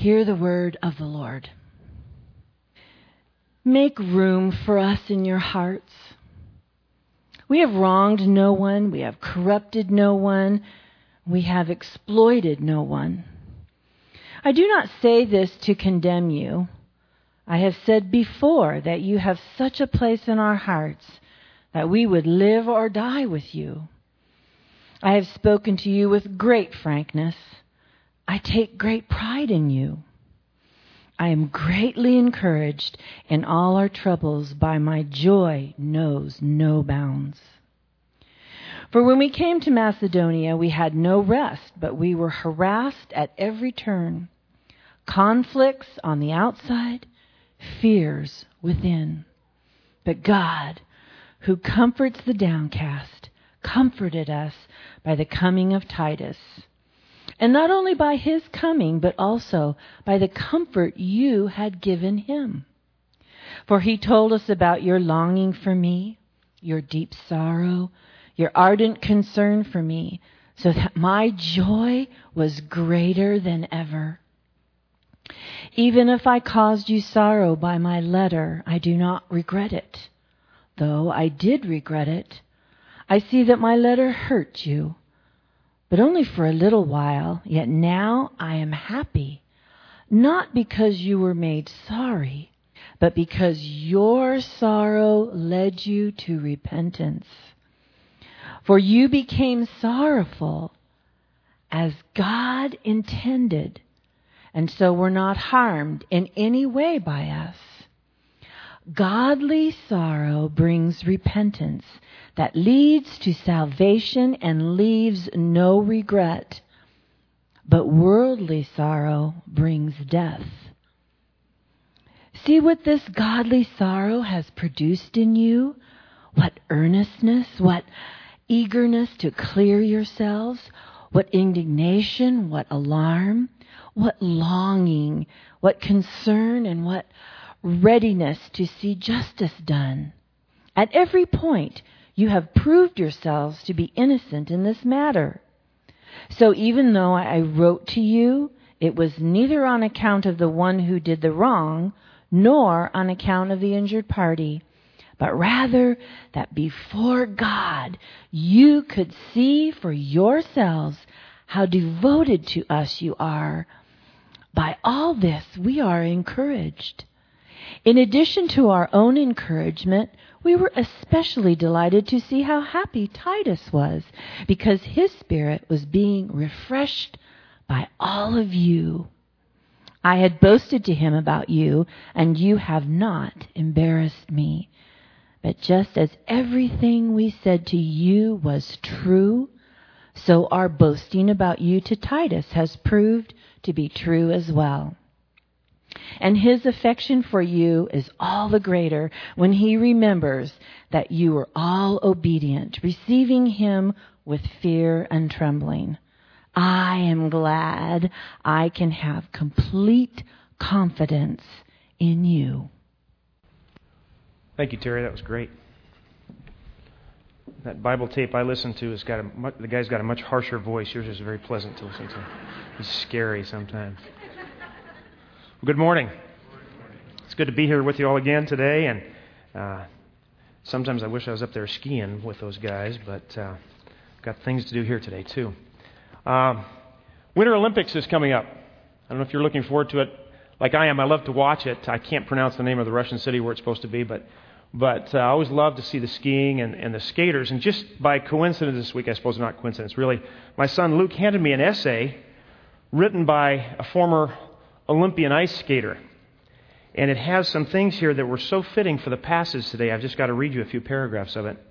Hear the word of the Lord. Make room for us in your hearts. We have wronged no one. We have corrupted no one. We have exploited no one. I do not say this to condemn you. I have said before that you have such a place in our hearts that we would live or die with you. I have spoken to you with great frankness. I take great pride in you. I am greatly encouraged in all our troubles by my joy knows no bounds. For when we came to Macedonia, we had no rest, but we were harassed at every turn. Conflicts on the outside, fears within. But God, who comforts the downcast, comforted us by the coming of Titus. And not only by his coming, but also by the comfort you had given him. For he told us about your longing for me, your deep sorrow, your ardent concern for me, so that my joy was greater than ever. Even if I caused you sorrow by my letter, I do not regret it. Though I did regret it, I see that my letter hurt you. But only for a little while, yet now I am happy, not because you were made sorry, but because your sorrow led you to repentance. For you became sorrowful as God intended, and so were not harmed in any way by us. Godly sorrow brings repentance that leads to salvation and leaves no regret, but worldly sorrow brings death. See what this godly sorrow has produced in you, what earnestness, what eagerness to clear yourselves, what indignation, what alarm, what longing, what concern, and what readiness to see justice done. At every point, you have proved yourselves to be innocent in this matter. So even though I wrote to you, it was neither on account of the one who did the wrong, nor on account of the injured party, but rather that before God you could see for yourselves how devoted to us you are. By all this we are encouraged. In addition to our own encouragement, we were especially delighted to see how happy Titus was, because his spirit was being refreshed by all of you. I had boasted to him about you, and you have not embarrassed me. But just as everything we said to you was true, so our boasting about you to Titus has proved to be true as well. And his affection for you is all the greater when he remembers that you were all obedient, receiving him with fear and trembling. I am glad I can have complete confidence in you. Thank you, Terry. That was great. That Bible tape I listened to has got the guy's got a much harsher voice. Yours is very pleasant to listen to. He's scary sometimes. Good morning. It's good to be here with you all again today, and sometimes I wish I was up there skiing with those guys, but got things to do here today, too. Winter Olympics is coming up. I don't know if you're looking forward to it like I am. I love to watch it. I can't pronounce the name of the Russian city where it's supposed to be, but I always love to see the skiing and the skaters, and just by coincidence this week, I suppose not coincidence, really, my son Luke handed me an essay written by a former Olympian ice skater. And it has some things here that were so fitting for the passage today. I've just got to read you a few paragraphs of it.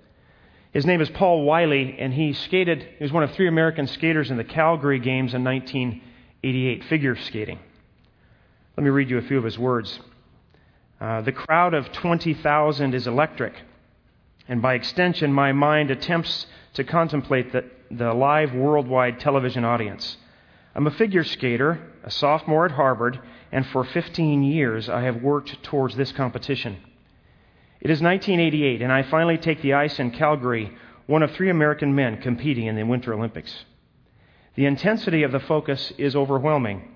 His name is Paul Wiley, and he was one of three American skaters in the Calgary Games in 1988, figure skating. Let me read you a few of his words. The crowd of 20,000 is electric, and by extension, my mind attempts to contemplate the live worldwide television audience. I'm a figure skater, a sophomore at Harvard, and for 15 years I have worked towards this competition. It is 1988, and I finally take the ice in Calgary, one of three American men competing in the Winter Olympics. The intensity of the focus is overwhelming.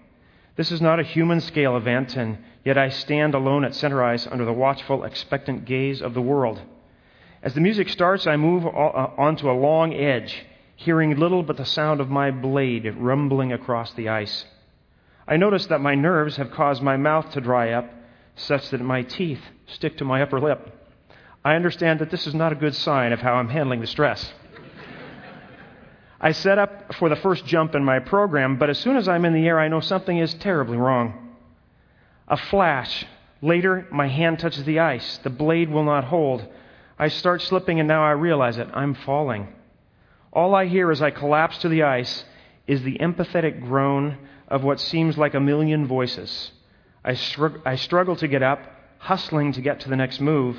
This is not a human scale event, and yet I stand alone at center ice under the watchful, expectant gaze of the world. As the music starts, I move onto a long edge, hearing little but the sound of my blade rumbling across the ice. I notice that my nerves have caused my mouth to dry up, such that my teeth stick to my upper lip. I understand that this is not a good sign of how I'm handling the stress. I set up for the first jump in my program, but as soon as I'm in the air, I know something is terribly wrong. A flash. Later, my hand touches the ice. The blade will not hold. I start slipping, and now I realize it. I'm falling. All I hear as I collapse to the ice is the empathetic groan of what seems like a million voices. I struggle to get up, hustling to get to the next move,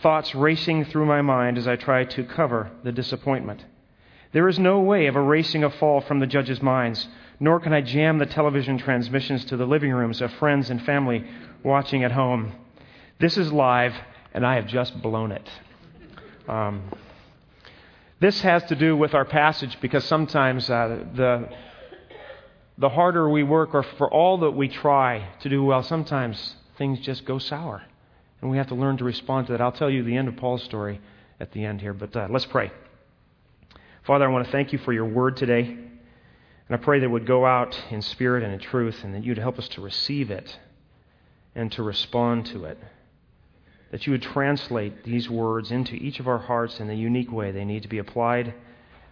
thoughts racing through my mind as I try to cover the disappointment. There is no way of erasing a fall from the judges' minds, nor can I jam the television transmissions to the living rooms of friends and family watching at home. This is live, and I have just blown it. This has to do with our passage, because sometimes the harder we work, or for all that we try to do well, sometimes things just go sour, and we have to learn to respond to that. I'll tell you the end of Paul's story at the end here, but let's pray. Father, I want to thank you for your word today, and I pray that it would go out in spirit and in truth, and that you'd help us to receive it and to respond to it, that you would translate these words into each of our hearts in the unique way they need to be applied,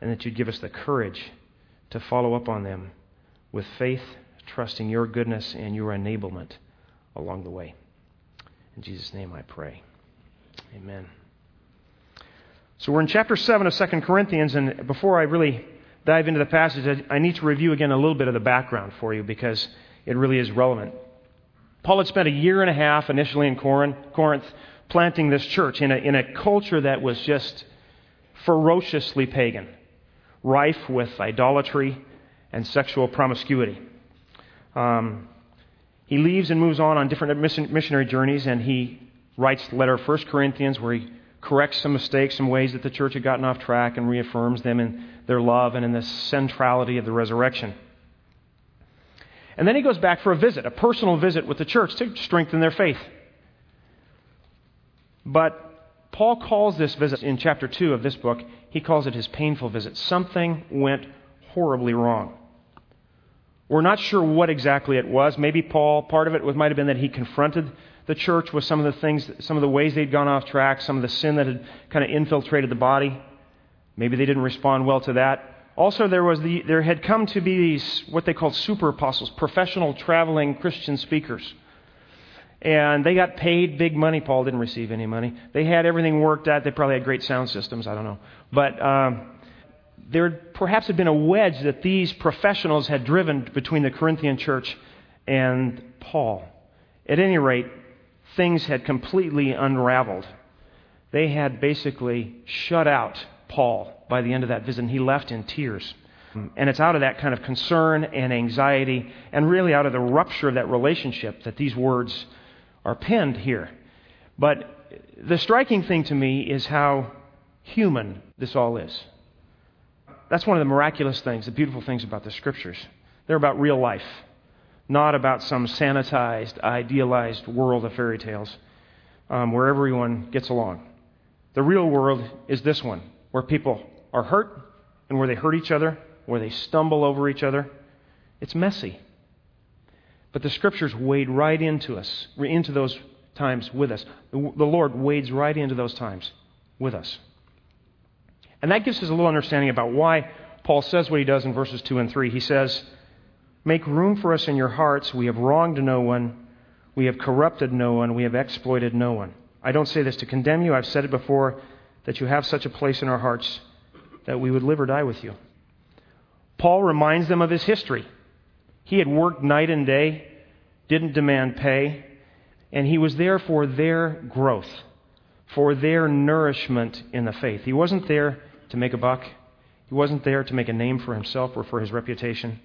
and that you'd give us the courage to follow up on them with faith, trusting your goodness and your enablement along the way. In Jesus' name I pray. Amen. So we're in chapter 7 of 2 Corinthians, and before I really dive into the passage, I need to review again a little bit of the background for you, because it really is relevant. Paul had spent a year and a half initially in Corinth planting this church in a culture that was just ferociously pagan, rife with idolatry and sexual promiscuity. He leaves and moves on different missionary journeys, and he writes the letter of 1 Corinthians, where he corrects some mistakes, some ways that the church had gotten off track, and reaffirms them in their love and in the centrality of the resurrection. And then he goes back for a visit, a personal visit with the church to strengthen their faith. But Paul calls this visit in chapter 2 of this book, he calls it his painful visit. Something went horribly wrong. We're not sure what exactly it was. Maybe Paul, part of it might have been that he confronted the church with some of the ways they'd gone off track, some of the sin that had kind of infiltrated the body. Maybe they didn't respond well to that. Also, there had come to be these, what they called super apostles, professional traveling Christian speakers. And they got paid big money. Paul didn't receive any money. They had everything worked out. They probably had great sound systems. I don't know. But there perhaps had been a wedge that these professionals had driven between the Corinthian church and Paul. At any rate, things had completely unraveled. They had basically shut out Paul by the end of that visit, and he left in tears. And it's out of that kind of concern and anxiety, and really out of the rupture of that relationship, that these words are penned here. But the striking thing to me is how human this all is. That's one of the miraculous things, the beautiful things about the Scriptures. They're about real life, not about some sanitized, idealized world of fairy tales where everyone gets along. The real world is this one, where people are hurt and where they hurt each other, where they stumble over each other. It's messy. But the Scriptures wade right into us, into those times with us. The Lord wades right into those times with us. And that gives us a little understanding about why Paul says what he does in verses 2 and 3. He says, "Make room for us in your hearts. We have wronged no one. We have corrupted no one. We have exploited no one. I don't say this to condemn you. I've said it before, that you have such a place in our hearts that we would live or die with you." Paul reminds them of his history. He had worked night and day, didn't demand pay, and he was there for their growth, for their nourishment in the faith. He wasn't there to make a buck. He wasn't there to make a name for himself or for his reputation.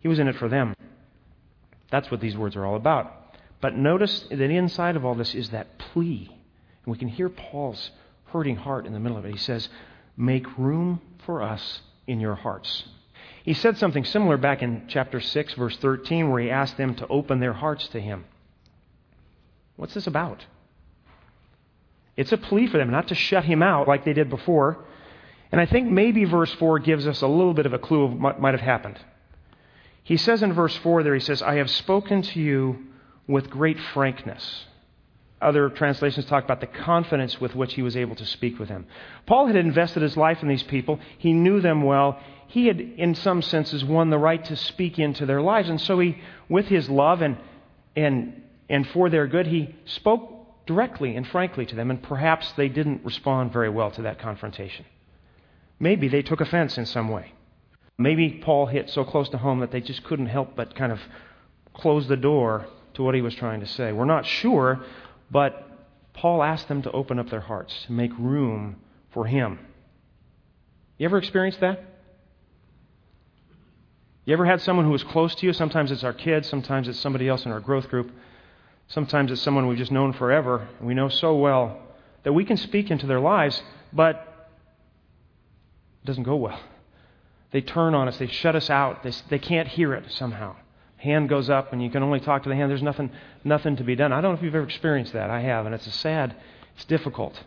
He was in it for them. That's what these words are all about. But notice that inside of all this is that plea. And we can hear Paul's hurting heart in the middle of it. He says, "Make room for us in your hearts." He said something similar back in chapter 6, verse 13, where he asked them to open their hearts to him. What's this about? It's a plea for them not to shut him out like they did before. And I think maybe verse 4 gives us a little bit of a clue of what might have happened. He says in verse 4 there, he says, "I have spoken to you with great frankness." Other translations talk about the confidence with which he was able to speak with him. Paul had invested his life in these people. He knew them well. He had, in some senses, won the right to speak into their lives. And so he, with his love and for their good, he spoke directly and frankly to them. And perhaps they didn't respond very well to that confrontation. Maybe they took offense in some way. Maybe Paul hit so close to home that they just couldn't help but kind of close the door to what he was trying to say. We're not sure. But Paul asked them to open up their hearts, to make room for him. You ever experienced that? You ever had someone who was close to you? Sometimes it's our kids, sometimes it's somebody else in our growth group. Sometimes it's someone we've just known forever, and we know so well that we can speak into their lives, but it doesn't go well. They turn on us, they shut us out, they can't hear it somehow. Hand goes up and you can only talk to the hand. There's nothing to be done. I don't know if you've ever experienced that. I have, and it's sad. It's difficult.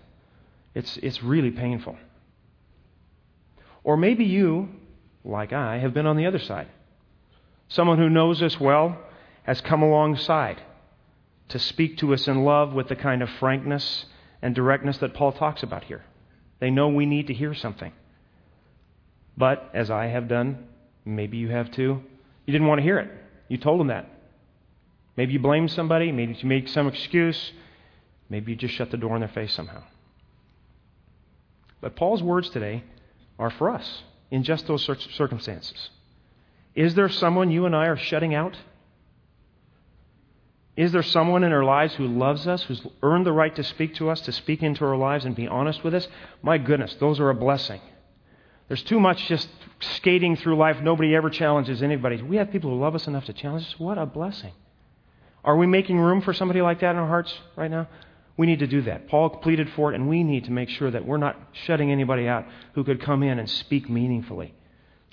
It's really painful. Or maybe you, like I, have been on the other side. Someone who knows us well has come alongside to speak to us in love with the kind of frankness and directness that Paul talks about here. They know we need to hear something. But, as I have done, maybe you have too, you didn't want to hear it. You told them that. Maybe you blamed somebody. Maybe you made some excuse. Maybe you just shut the door in their face somehow. But Paul's words today are for us in just those circumstances. Is there someone you and I are shutting out? Is there someone in our lives who loves us, who's earned the right to speak to us, to speak into our lives and be honest with us? My goodness, those are a blessing. There's too much just skating through life. Nobody ever challenges anybody. We have people who love us enough to challenge us. What a blessing. Are we making room for somebody like that in our hearts right now? We need to do that. Paul pleaded for it, and we need to make sure that we're not shutting anybody out who could come in and speak meaningfully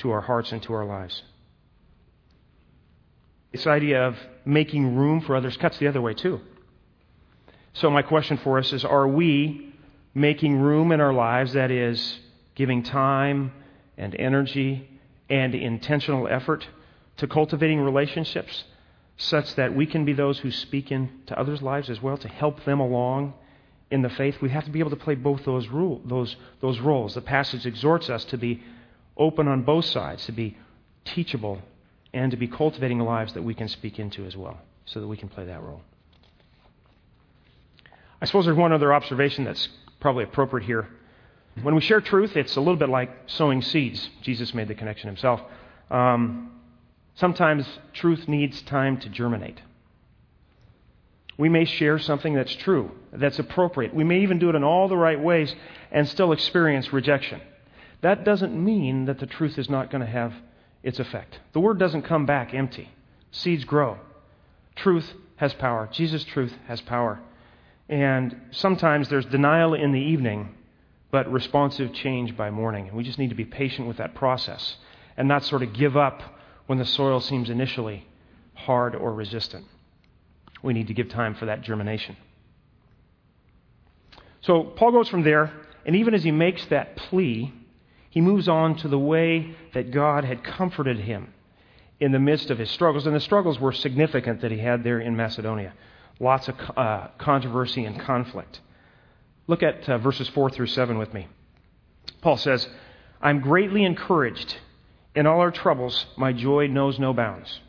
to our hearts and to our lives. This idea of making room for others cuts the other way too. So my question for us is, are we making room in our lives, that is, giving time and energy and intentional effort to cultivating relationships such that we can be those who speak into others' lives as well, to help them along in the faith? We have to be able to play both those roles. The passage exhorts us to be open on both sides, to be teachable, and to be cultivating lives that we can speak into as well, so that we can play that role. I suppose there's one other observation that's probably appropriate here. When we share truth, it's a little bit like sowing seeds. Jesus made the connection himself. Sometimes truth needs time to germinate. We may share something that's true, that's appropriate. We may even do it in all the right ways and still experience rejection. That doesn't mean that the truth is not going to have its effect. The word doesn't come back empty. Seeds grow. Truth has power. Jesus' truth has power. And sometimes there's denial in the evening, but responsive change by morning. And we just need to be patient with that process and not sort of give up when the soil seems initially hard or resistant. We need to give time for that germination. So Paul goes from there, and even as he makes that plea, he moves on to the way that God had comforted him in the midst of his struggles. And the struggles were significant that he had there in Macedonia. Lots of controversy and conflict. Look at verses 4 through 7 with me. Paul says, "I'm greatly encouraged. In all our troubles, my joy knows no bounds.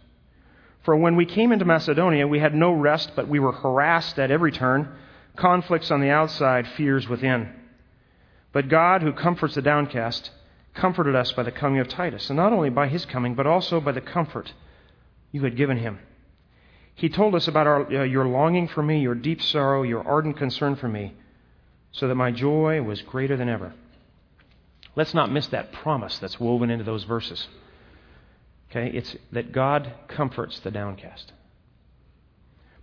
For when we came into Macedonia, we had no rest, but we were harassed at every turn, conflicts on the outside, fears within. But God, who comforts the downcast, comforted us by the coming of Titus, and not only by his coming, but also by the comfort you had given him. He told us about your longing for me, your deep sorrow, your ardent concern for me, so that my joy was greater than ever." Let's not miss that promise that's woven into those verses. Okay, it's that God comforts the downcast.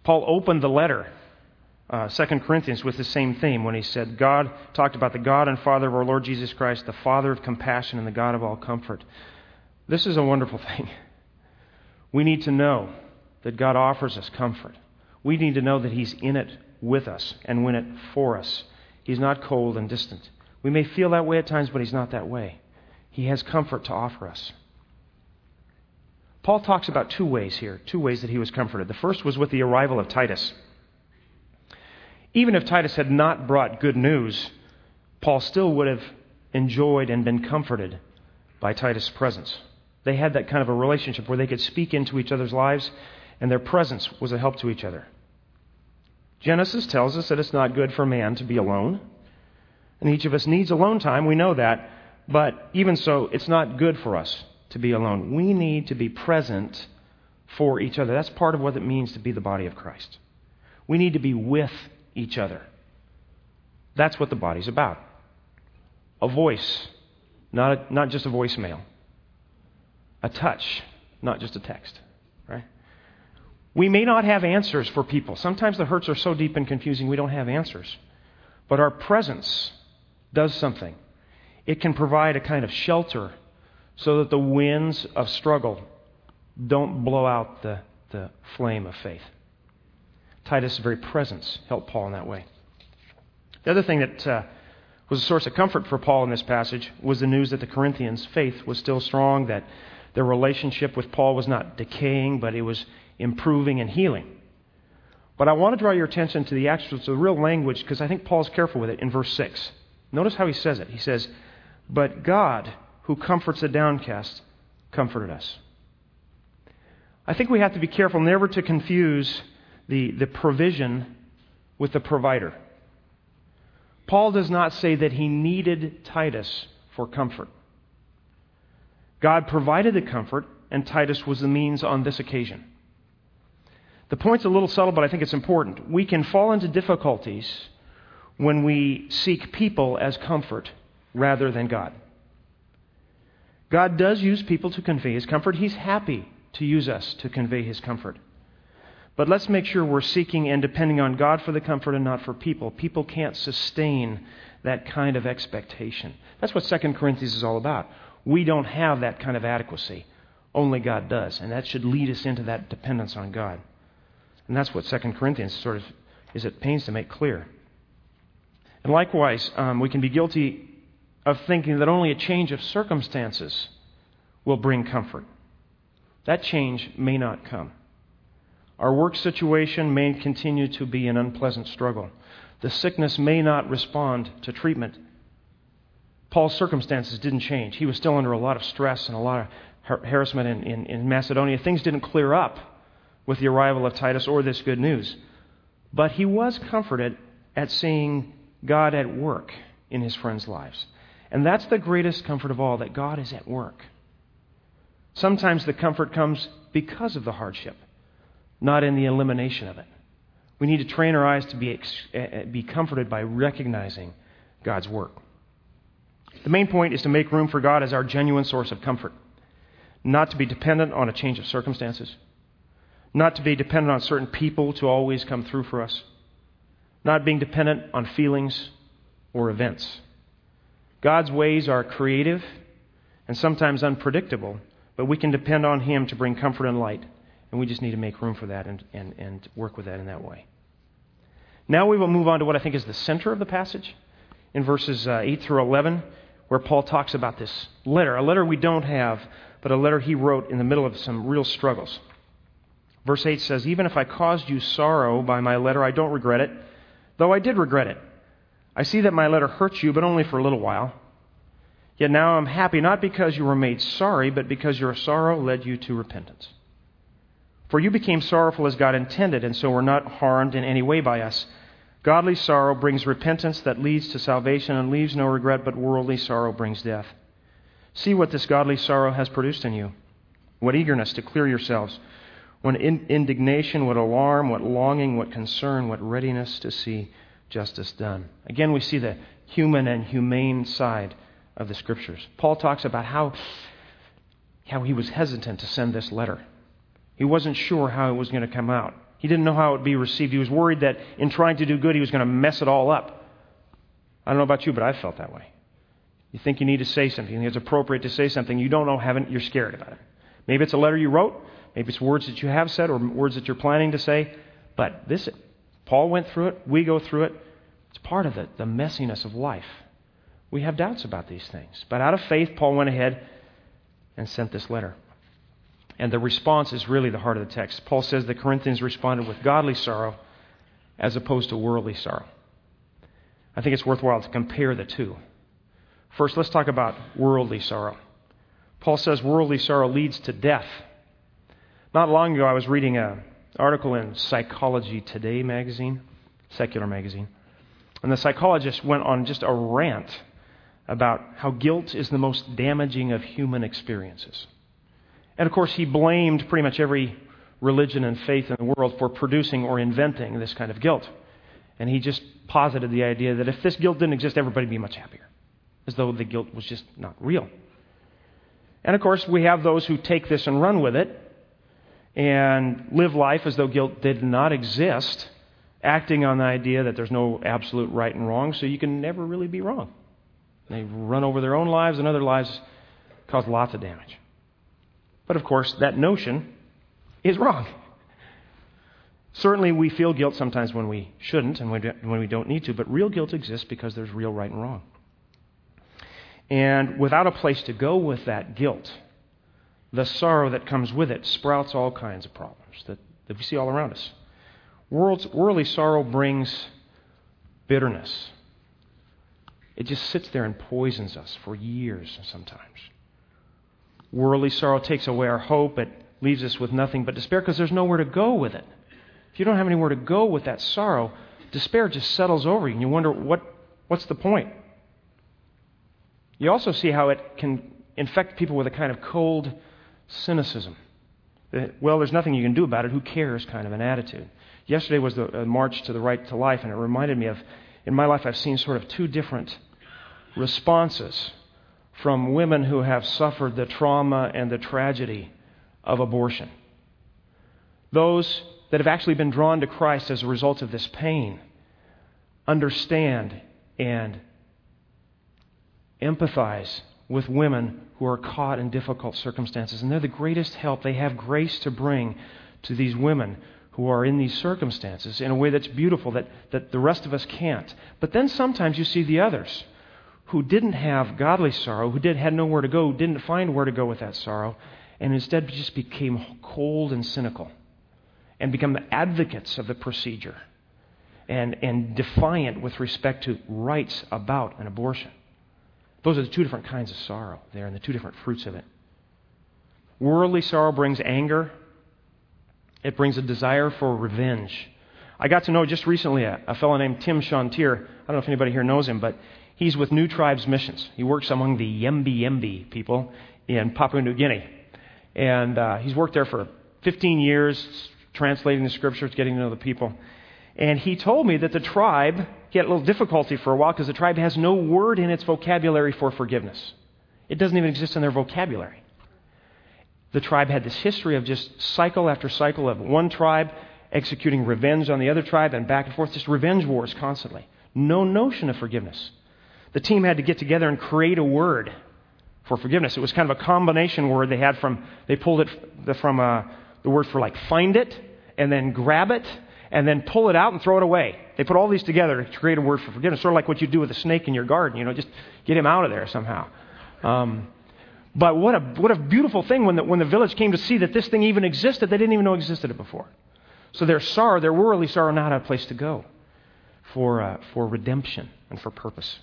Paul opened the letter, 2 Corinthians, with the same theme when he said, God talked about the God and Father of our Lord Jesus Christ, the Father of compassion and the God of all comfort. This is a wonderful thing. We need to know that God offers us comfort. We need to know that He's in it with us and in it for us. He's not cold and distant. We may feel that way at times, but He's not that way. He has comfort to offer us. Paul talks about two ways here, two ways that he was comforted. The first was with the arrival of Titus. Even if Titus had not brought good news, Paul still would have enjoyed and been comforted by Titus' presence. They had that kind of a relationship where they could speak into each other's lives, and their presence was a help to each other. Genesis tells us that it's not good for man to be alone, and each of us needs alone time, we know that, but even so, it's not good for us to be alone. We need to be present for each other. That's part of what it means to be the body of Christ. We need to be with each other. That's what the body's about. A voice, not just a voicemail. A touch, not just a text. Right? We may not have answers for people. Sometimes the hurts are so deep and confusing we don't have answers. But our presence does something. It can provide a kind of shelter so that the winds of struggle don't blow out the flame of faith. Titus' very presence helped Paul in that way. The other thing that was a source of comfort for Paul in this passage was the news that the Corinthians' faith was still strong, that their relationship with Paul was not decaying, but it was improving and healing. But I want to draw your attention to the actual, to the real language, because I think Paul's careful with it in verse 6. Notice how he says it. He says, "But God, who comforts the downcast, comforted us." I think we have to be careful never to confuse the provision with the provider. Paul does not say that he needed Titus for comfort. God provided the comfort, and Titus was the means on this occasion. The point's a little subtle, but I think it's important. We can fall into difficulties when we seek people as comfort rather than God. God does use people to convey His comfort. He's happy to use us to convey His comfort. But let's make sure we're seeking and depending on God for the comfort and not for people. People can't sustain that kind of expectation. That's what 2 Corinthians is all about. We don't have that kind of adequacy. Only God does. And that should lead us into that dependence on God. And that's what 2 Corinthians sort of is at pains to make clear. And likewise, we can be guilty of thinking that only a change of circumstances will bring comfort. That change may not come. Our work situation may continue to be an unpleasant struggle. The sickness may not respond to treatment. Paul's circumstances didn't change. He was still under a lot of stress and a lot of harassment in Macedonia. Things didn't clear up with the arrival of Titus or this good news. But he was comforted at seeing God at work in his friends' lives. And that's the greatest comfort of all, that God is at work. Sometimes the comfort comes because of the hardship, not in the elimination of it. We need to train our eyes to be comforted by recognizing God's work. The main point is to make room for God as our genuine source of comfort, not to be dependent on a change of circumstances, not to be dependent on certain people to always come through for us, not being dependent on feelings or events. God's ways are creative and sometimes unpredictable, but we can depend on Him to bring comfort and light. And we just need to make room for that and work with that in that way. Now we will move on to what I think is the center of the passage in verses 8 through 11, where Paul talks about this letter, a letter we don't have, but a letter he wrote in the middle of some real struggles. Verse 8 says, "Even if I caused you sorrow by my letter, I don't regret it, though I did regret it. I see that my letter hurts you, but only for a little while. Yet now I'm happy, not because you were made sorry, but because your sorrow led you to repentance. For you became sorrowful as God intended, and so were not harmed in any way by us. Godly sorrow brings repentance that leads to salvation and leaves no regret, but worldly sorrow brings death. See what this godly sorrow has produced in you. What eagerness to clear yourselves. What indignation, what alarm, what longing, what concern, what readiness to see justice done." Again, we see the human and humane side of the Scriptures. Paul talks about how he was hesitant to send this letter. He wasn't sure how it was going to come out. He didn't know how it would be received. He was worried that in trying to do good, he was going to mess it all up. I don't know about you, but I felt that way. You think you need to say something. You think it's appropriate to say something you don't know, haven't, you're scared about it. Maybe it's a letter you wrote. Maybe it's words that you have said or words that you're planning to say. But this, Paul went through it. We go through it. It's part of the messiness of life. We have doubts about these things. But out of faith, Paul went ahead and sent this letter. And the response is really the heart of the text. Paul says the Corinthians responded with godly sorrow as opposed to worldly sorrow. I think it's worthwhile to compare the two. First, let's talk about worldly sorrow. Paul says worldly sorrow leads to death. Not long ago, I was reading an article in Psychology Today magazine, secular magazine, and the psychologist went on just a rant about how guilt is the most damaging of human experiences. And, of course, he blamed pretty much every religion and faith in the world for producing or inventing this kind of guilt. And he just posited the idea that if this guilt didn't exist, everybody would be much happier, as though the guilt was just not real. And, of course, we have those who take this and run with it and live life as though guilt did not exist, acting on the idea that there's no absolute right and wrong, so you can never really be wrong. They run over their own lives and other lives, cause lots of damage. But, of course, that notion is wrong. Certainly, we feel guilt sometimes when we shouldn't and when we don't need to, but real guilt exists because there's real right and wrong. And without a place to go with that guilt, the sorrow that comes with it sprouts all kinds of problems that we see all around us. Worldly sorrow brings bitterness. It just sits there and poisons us for years sometimes. Worldly sorrow takes away our hope. It leaves us with nothing but despair because there's nowhere to go with it. If you don't have anywhere to go with that sorrow, despair just settles over you and you wonder, what's the point? You also see how it can infect people with a kind of cold cynicism. Well, there's nothing you can do about it. Who cares kind of an attitude. Yesterday was the March to the Right to Life, and it reminded me of, in my life, I've seen sort of two different responses from women who have suffered the trauma and the tragedy of abortion. Those that have actually been drawn to Christ as a result of this pain understand and empathize with women who are caught in difficult circumstances. And they're the greatest help. They have grace to bring to these women who are in these circumstances in a way that's beautiful, that the rest of us can't. But then sometimes you see the others who didn't have godly sorrow, who had nowhere to go, didn't find where to go with that sorrow, and instead just became cold and cynical and become the advocates of the procedure and defiant with respect to rights about an abortion. Those are the two different kinds of sorrow there and the two different fruits of it. Worldly sorrow brings anger. It brings a desire for revenge. I got to know just recently a fellow named Tim Shantier. I don't know if anybody here knows him, but he's with New Tribes Missions. He works among the Yembi Yembi people in Papua New Guinea. And he's worked there for 15 years, translating the scriptures, getting to know the people. And he told me that the tribe, he had a little difficulty for a while because the tribe has no word in its vocabulary for forgiveness. It doesn't even exist in their vocabulary. The tribe had this history of just cycle after cycle of one tribe executing revenge on the other tribe and back and forth, just revenge wars constantly. No notion of forgiveness. The team had to get together and create a word for forgiveness. It was kind of a combination word they had from, they pulled it from the word for like find it, and then grab it, and then pull it out and throw it away. They put all these together to create a word for forgiveness, sort of like what you do with a snake in your garden, just get him out of there somehow. But what a beautiful thing when the village came to see that this thing even existed, they didn't even know existed before. So their sorrow, their worldly sorrow, now had a place to go for redemption and for purpose.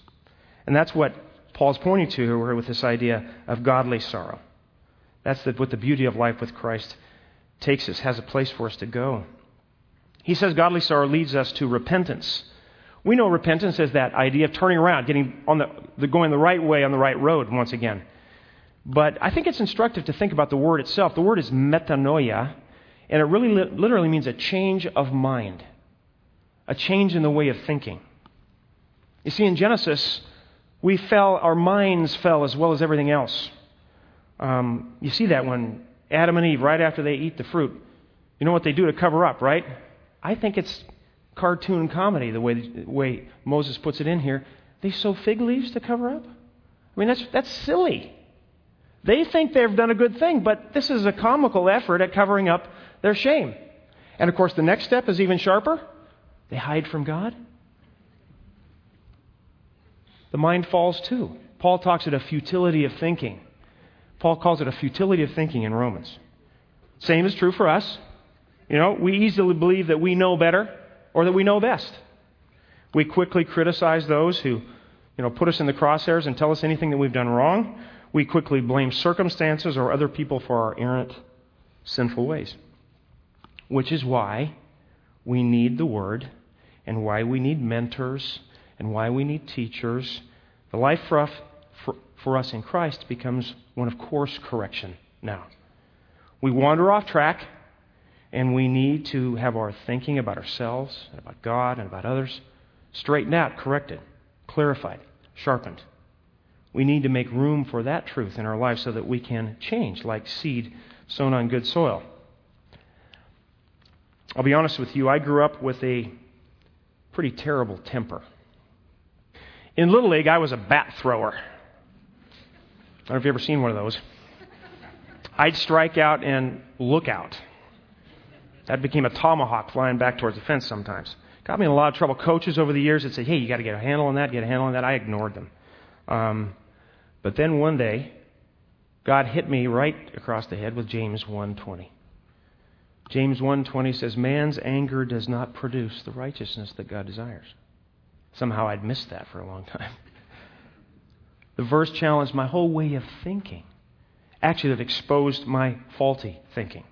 And that's what Paul's pointing to here with this idea of godly sorrow. That's what the beauty of life with Christ takes us, has a place for us to go. He says godly sorrow leads us to repentance. We know repentance as that idea of turning around, getting on going the right way on the right road once again. But I think it's instructive to think about the word itself. The word is metanoia, and it really literally means a change of mind, a change in the way of thinking. You see, in Genesis, we fell, our minds fell as well as everything else. You see that when Adam and Eve, right after they eat the fruit, you know what they do to cover up, right? I think it's cartoon comedy, the way Moses puts it in here. They sew fig leaves to cover up. I mean, that's silly. They think they've done a good thing, but this is a comical effort at covering up their shame. And of course, the next step is even sharper. They hide from God. The mind falls too. Paul talks it a futility of thinking. Paul calls it a futility of thinking in Romans. Same is true for us. You know, we easily believe that we know better or that we know best. We quickly criticize those who, put us in the crosshairs and tell us anything that we've done wrong. We quickly blame circumstances or other people for our errant, sinful ways. Which is why we need the Word, and why we need mentors, and why we need teachers. The life for us in Christ becomes one of course correction now. We wander off track, and we need to have our thinking about ourselves, and about God, and about others straightened out, corrected, clarified, sharpened. We need to make room for that truth in our lives so that we can change like seed sown on good soil. I'll be honest with you, I grew up with a pretty terrible temper. In Little League, I was a bat thrower. I don't know if you've ever seen one of those. I'd strike out and look out. That became a tomahawk flying back towards the fence sometimes. Got me in a lot of trouble. Coaches over the years that said, hey, you got to get a handle on that, get a handle on that. I ignored them. But then one day, God hit me right across the head with James 1:20. James 1:20 says, man's anger does not produce the righteousness that God desires. Somehow I'd missed that for a long time. The verse challenged my whole way of thinking. Actually, that exposed my faulty thinking.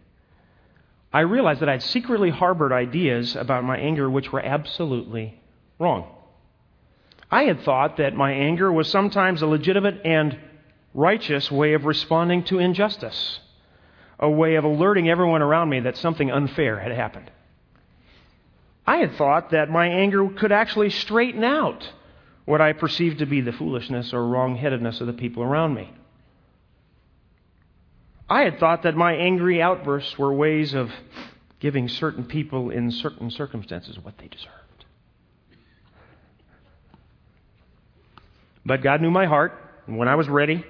I realized that I'd secretly harbored ideas about my anger which were absolutely wrong. I had thought that my anger was sometimes a legitimate and righteous way of responding to injustice, a way of alerting everyone around me that something unfair had happened. I had thought that my anger could actually straighten out what I perceived to be the foolishness or wrong-headedness of the people around me. I had thought that my angry outbursts were ways of giving certain people in certain circumstances what they deserve. But God knew my heart, and when I was ready,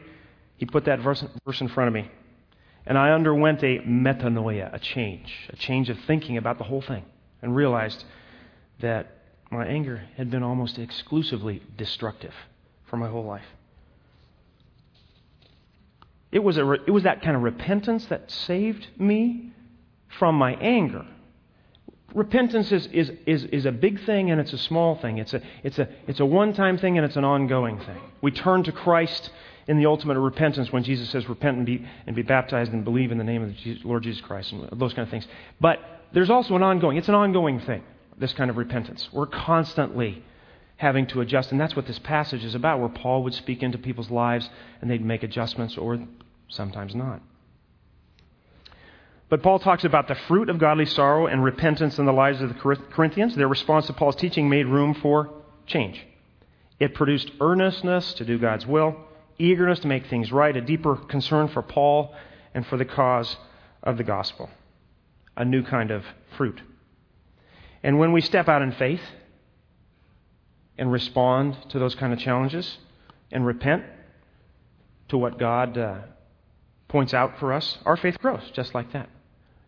He put that verse in front of me. And I underwent a metanoia, a change of thinking about the whole thing, and realized that my anger had been almost exclusively destructive for my whole life. It was that kind of repentance that saved me from my anger. Repentance is a big thing and it's a small thing. It's a one-time thing and it's an ongoing thing. We turn to Christ in the ultimate of repentance when Jesus says, repent and be baptized and believe in the name of the Lord Jesus Christ and those kind of things. But there's also an ongoing thing, this kind of repentance. We're constantly having to adjust, and that's what this passage is about, where Paul would speak into people's lives and they'd make adjustments or sometimes not. But Paul talks about the fruit of godly sorrow and repentance in the lives of the Corinthians. Their response to Paul's teaching made room for change. It produced earnestness to do God's will, eagerness to make things right, a deeper concern for Paul and for the cause of the gospel. A new kind of fruit. And when we step out in faith and respond to those kind of challenges and repent to what God points out for us, our faith grows just like that.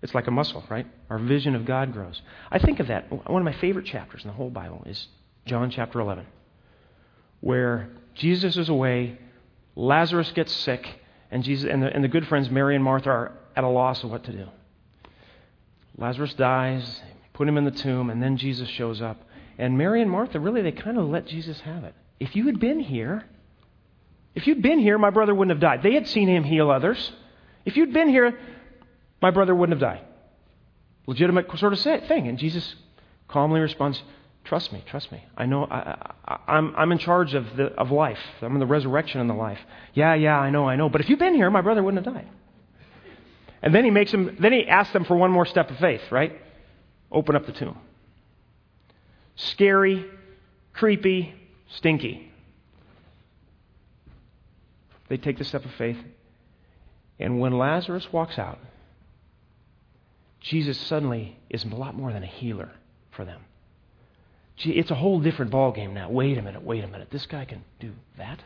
It's like a muscle, right? Our vision of God grows. I think of that. One of my favorite chapters in the whole Bible is John chapter 11, where Jesus is away, Lazarus gets sick, and Jesus and the good friends Mary and Martha are at a loss of what to do. Lazarus dies, they put him in the tomb, and then Jesus shows up. And Mary and Martha, really, they kind of let Jesus have it. If you'd been here, my brother wouldn't have died. They had seen him heal others. If you'd been here, my brother wouldn't have died. Legitimate sort of thing. And Jesus calmly responds, trust me. I know I'm in charge of life. I'm in the resurrection and the life. Yeah, I know. But if you'd been here, my brother wouldn't have died. And then he asks them for one more step of faith, right? Open up the tomb. Scary, creepy, stinky. They take the step of faith. And when Lazarus walks out, Jesus suddenly is a lot more than a healer for them. It's a whole different ballgame now. Wait a minute. This guy can do that?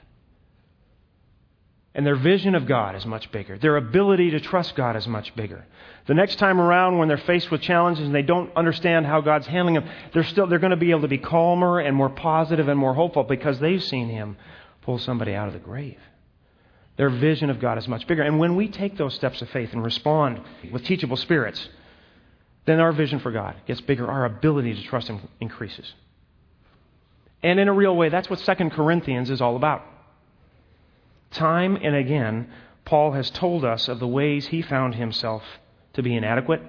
And their vision of God is much bigger. Their ability to trust God is much bigger. The next time around when they're faced with challenges and they don't understand how God's handling them, they're going to be able to be calmer and more positive and more hopeful because they've seen Him pull somebody out of the grave. Their vision of God is much bigger. And when we take those steps of faith and respond with teachable spirits, then our vision for God gets bigger. Our ability to trust Him increases. And in a real way, that's what 2 Corinthians is all about. Time and again, Paul has told us of the ways he found himself to be inadequate,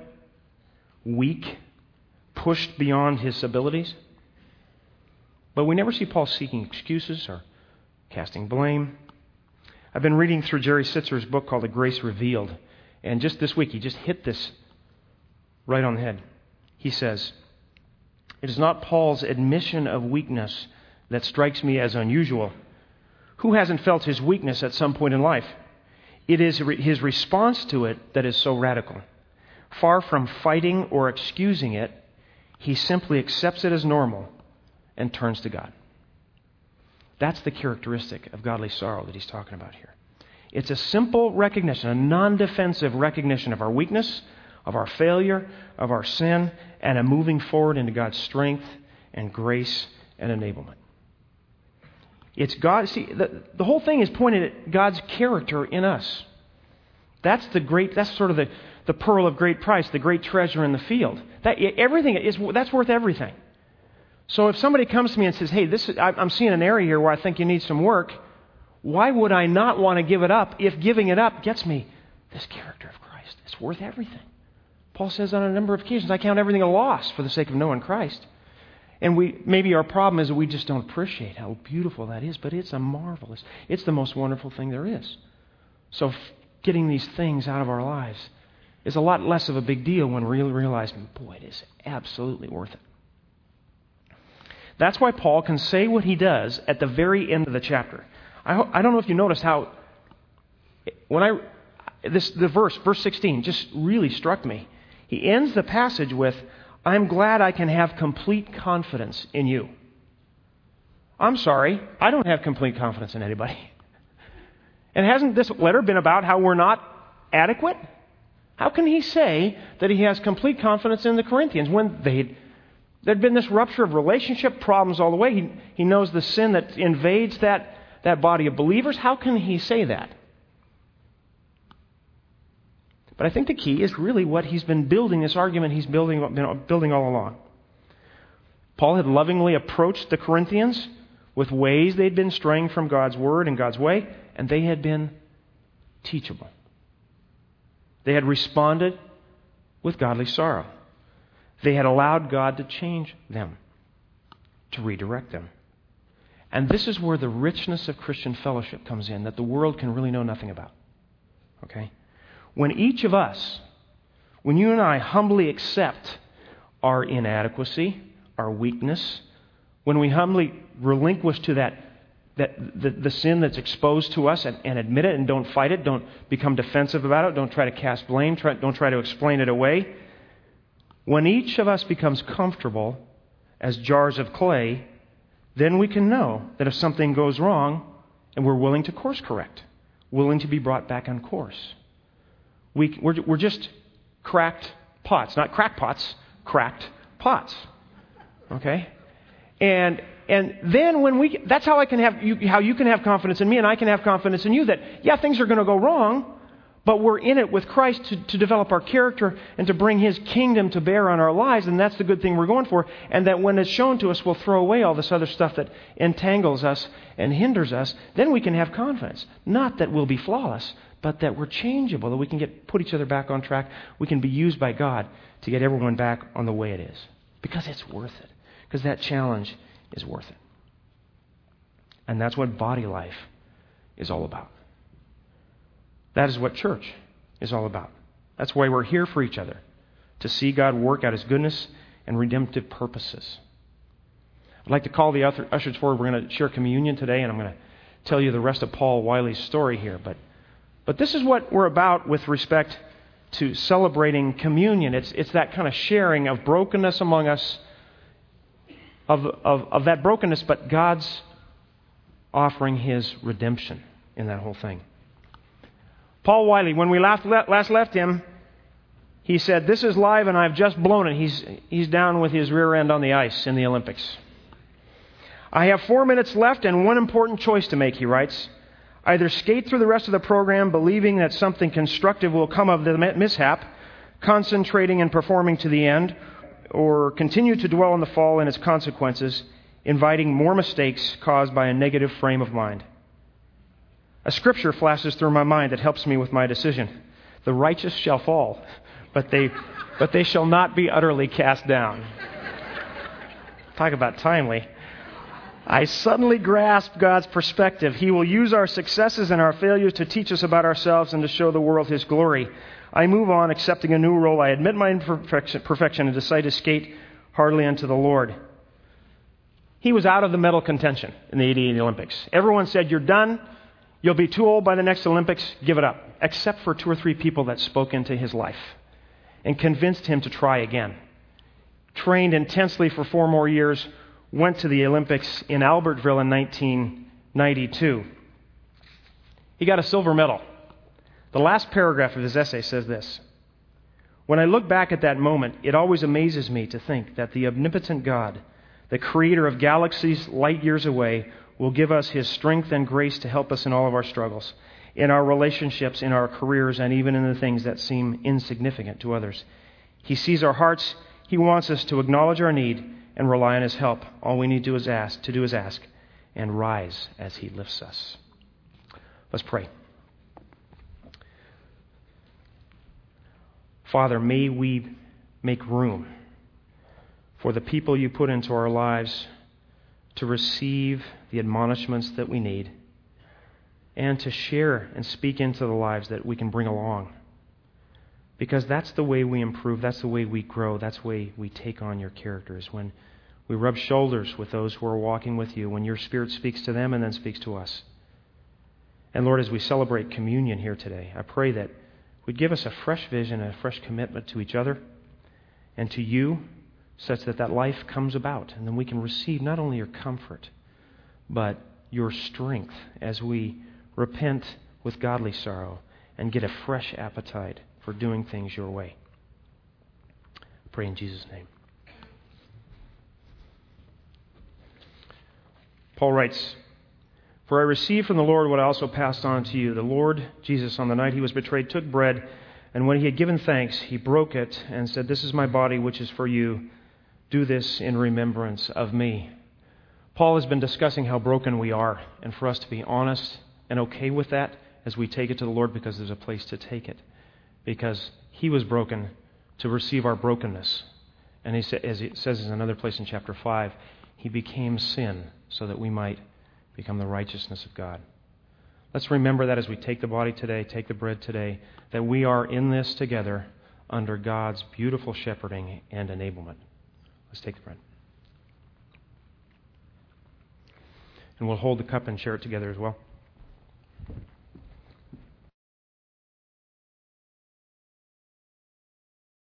weak, pushed beyond his abilities. But we never see Paul seeking excuses or casting blame. I've been reading through Jerry Sitzer's book called The Grace Revealed, and just this week he just hit this right on the head. He says, "It is not Paul's admission of weakness that strikes me as unusual. Who hasn't felt his weakness at some point in life? It is his response to it that is so radical. Far from fighting or excusing it, he simply accepts it as normal and turns to God." That's the characteristic of godly sorrow that he's talking about here. It's a simple recognition, a non-defensive recognition of our weakness, of our failure, of our sin, and a moving forward into God's strength and grace and enablement. It's God. See, the whole thing is pointed at God's character in us. That's the great. That's sort of the pearl of great price, the great treasure in the field. That's worth everything. So if somebody comes to me and says, "Hey, I'm seeing an area here where I think you need some work," why would I not want to give it up if giving it up gets me this character of Christ? It's worth everything. Paul says on a number of occasions, "I count everything a loss for the sake of knowing Christ." And maybe our problem is that we just don't appreciate how beautiful that is, but it's a marvelous, it's the most wonderful thing there is. So getting these things out of our lives is a lot less of a big deal when we realize, boy, it is absolutely worth it. That's why Paul can say what he does at the very end of the chapter. I don't know if you noticed how, verse 16, just really struck me. He ends the passage with, "I'm glad I can have complete confidence in you." I'm sorry, I don't have complete confidence in anybody. And hasn't this letter been about how we're not adequate? How can he say that he has complete confidence in the Corinthians when there'd been this rupture of relationship, problems all the way? He knows the sin that invades that body of believers. How can he say that? But I think the key is really what he's been building, this argument he's building all along. Paul had lovingly approached the Corinthians with ways they'd been straying from God's word and God's way, and they had been teachable. They had responded with godly sorrow. They had allowed God to change them, to redirect them. And this is where the richness of Christian fellowship comes in, that the world can really know nothing about. Okay? When you and I humbly accept our inadequacy, our weakness, when we humbly relinquish to the sin that's exposed to us and admit it and don't fight it, don't become defensive about it, don't try to cast blame, don't try to explain it away. When each of us becomes comfortable as jars of clay, then we can know that if something goes wrong and we're willing to course correct, willing to be brought back on course. We're just cracked pots, not crackpots, cracked pots. Okay, and then that's how I can have how you can have confidence in me, and I can have confidence in you that things are going to go wrong, but we're in it with Christ to develop our character and to bring His kingdom to bear on our lives, and that's the good thing we're going for. And that when it's shown to us, we'll throw away all this other stuff that entangles us and hinders us. Then we can have confidence, not that we'll be flawless, but that we're changeable, that we can put each other back on track. We can be used by God to get everyone back on the way it is. Because it's worth it. Because that challenge is worth it. And that's what body life is all about. That is what church is all about. That's why we're here for each other, to see God work out His goodness and redemptive purposes. I'd like to call the ushers forward. We're going to share communion today, and I'm going to tell you the rest of Paul Wiley's story here, But this is what we're about with respect to celebrating communion. It's that kind of sharing of brokenness among us, of that brokenness, but God's offering His redemption in that whole thing. Paul Wiley, when we last left him, he said, "This is live and I've just blown it." He's down with his rear end on the ice in the Olympics. "I have 4 minutes left and one important choice to make," he writes. "Either skate through the rest of the program believing that something constructive will come of the mishap, concentrating and performing to the end, or continue to dwell on the fall and its consequences, inviting more mistakes caused by a negative frame of mind." A scripture flashes through my mind that helps me with my decision. "The righteous shall fall, but they shall not be utterly cast down." Talk about timely. I suddenly grasp God's perspective. He will use our successes and our failures to teach us about ourselves and to show the world His glory. I move on, accepting a new role. I admit my imperfection and decide to skate hardly unto the Lord. He was out of the medal contention in the 88 Olympics. Everyone said, "You're done. You'll be too old by the next Olympics. Give it up." Except for 2 or 3 people that spoke into his life and convinced him to try again. Trained intensely for 4 more years, went to the Olympics in Albertville in 1992. He got a silver medal. The last paragraph of his essay says this: "When I look back at that moment, it always amazes me to think that the omnipotent God, the creator of galaxies light years away, will give us His strength and grace to help us in all of our struggles, in our relationships, in our careers, and even in the things that seem insignificant to others. He sees our hearts. He wants us to acknowledge our need and rely on His help. All we need to do is ask and rise as He lifts us." Let's pray. Father, may we make room for the people You put into our lives to receive the admonishments that we need and to share and speak into the lives that we can bring along. Because that's the way we improve, that's the way we grow, that's the way we take on Your character, is when we rub shoulders with those who are walking with You, when Your Spirit speaks to them and then speaks to us. And Lord, as we celebrate communion here today, I pray that would give us a fresh vision and a fresh commitment to each other and to You, such that that life comes about, and then we can receive not only Your comfort, but Your strength as we repent with godly sorrow and get a fresh appetite for doing things Your way. I pray in Jesus' name. Paul writes, "For I received from the Lord what I also passed on to you. The Lord Jesus, on the night He was betrayed, took bread, and when He had given thanks, He broke it and said, 'This is my body, which is for you. Do this in remembrance of me.'" Paul has been discussing how broken we are, and for us to be honest and okay with that as we take it to the Lord, because there's a place to take it. Because He was broken to receive our brokenness. And He said, as it says in another place in chapter 5, He became sin so that we might become the righteousness of God. Let's remember that as we take the body today, take the bread today, that we are in this together under God's beautiful shepherding and enablement. Let's take the bread. And we'll hold the cup and share it together as well.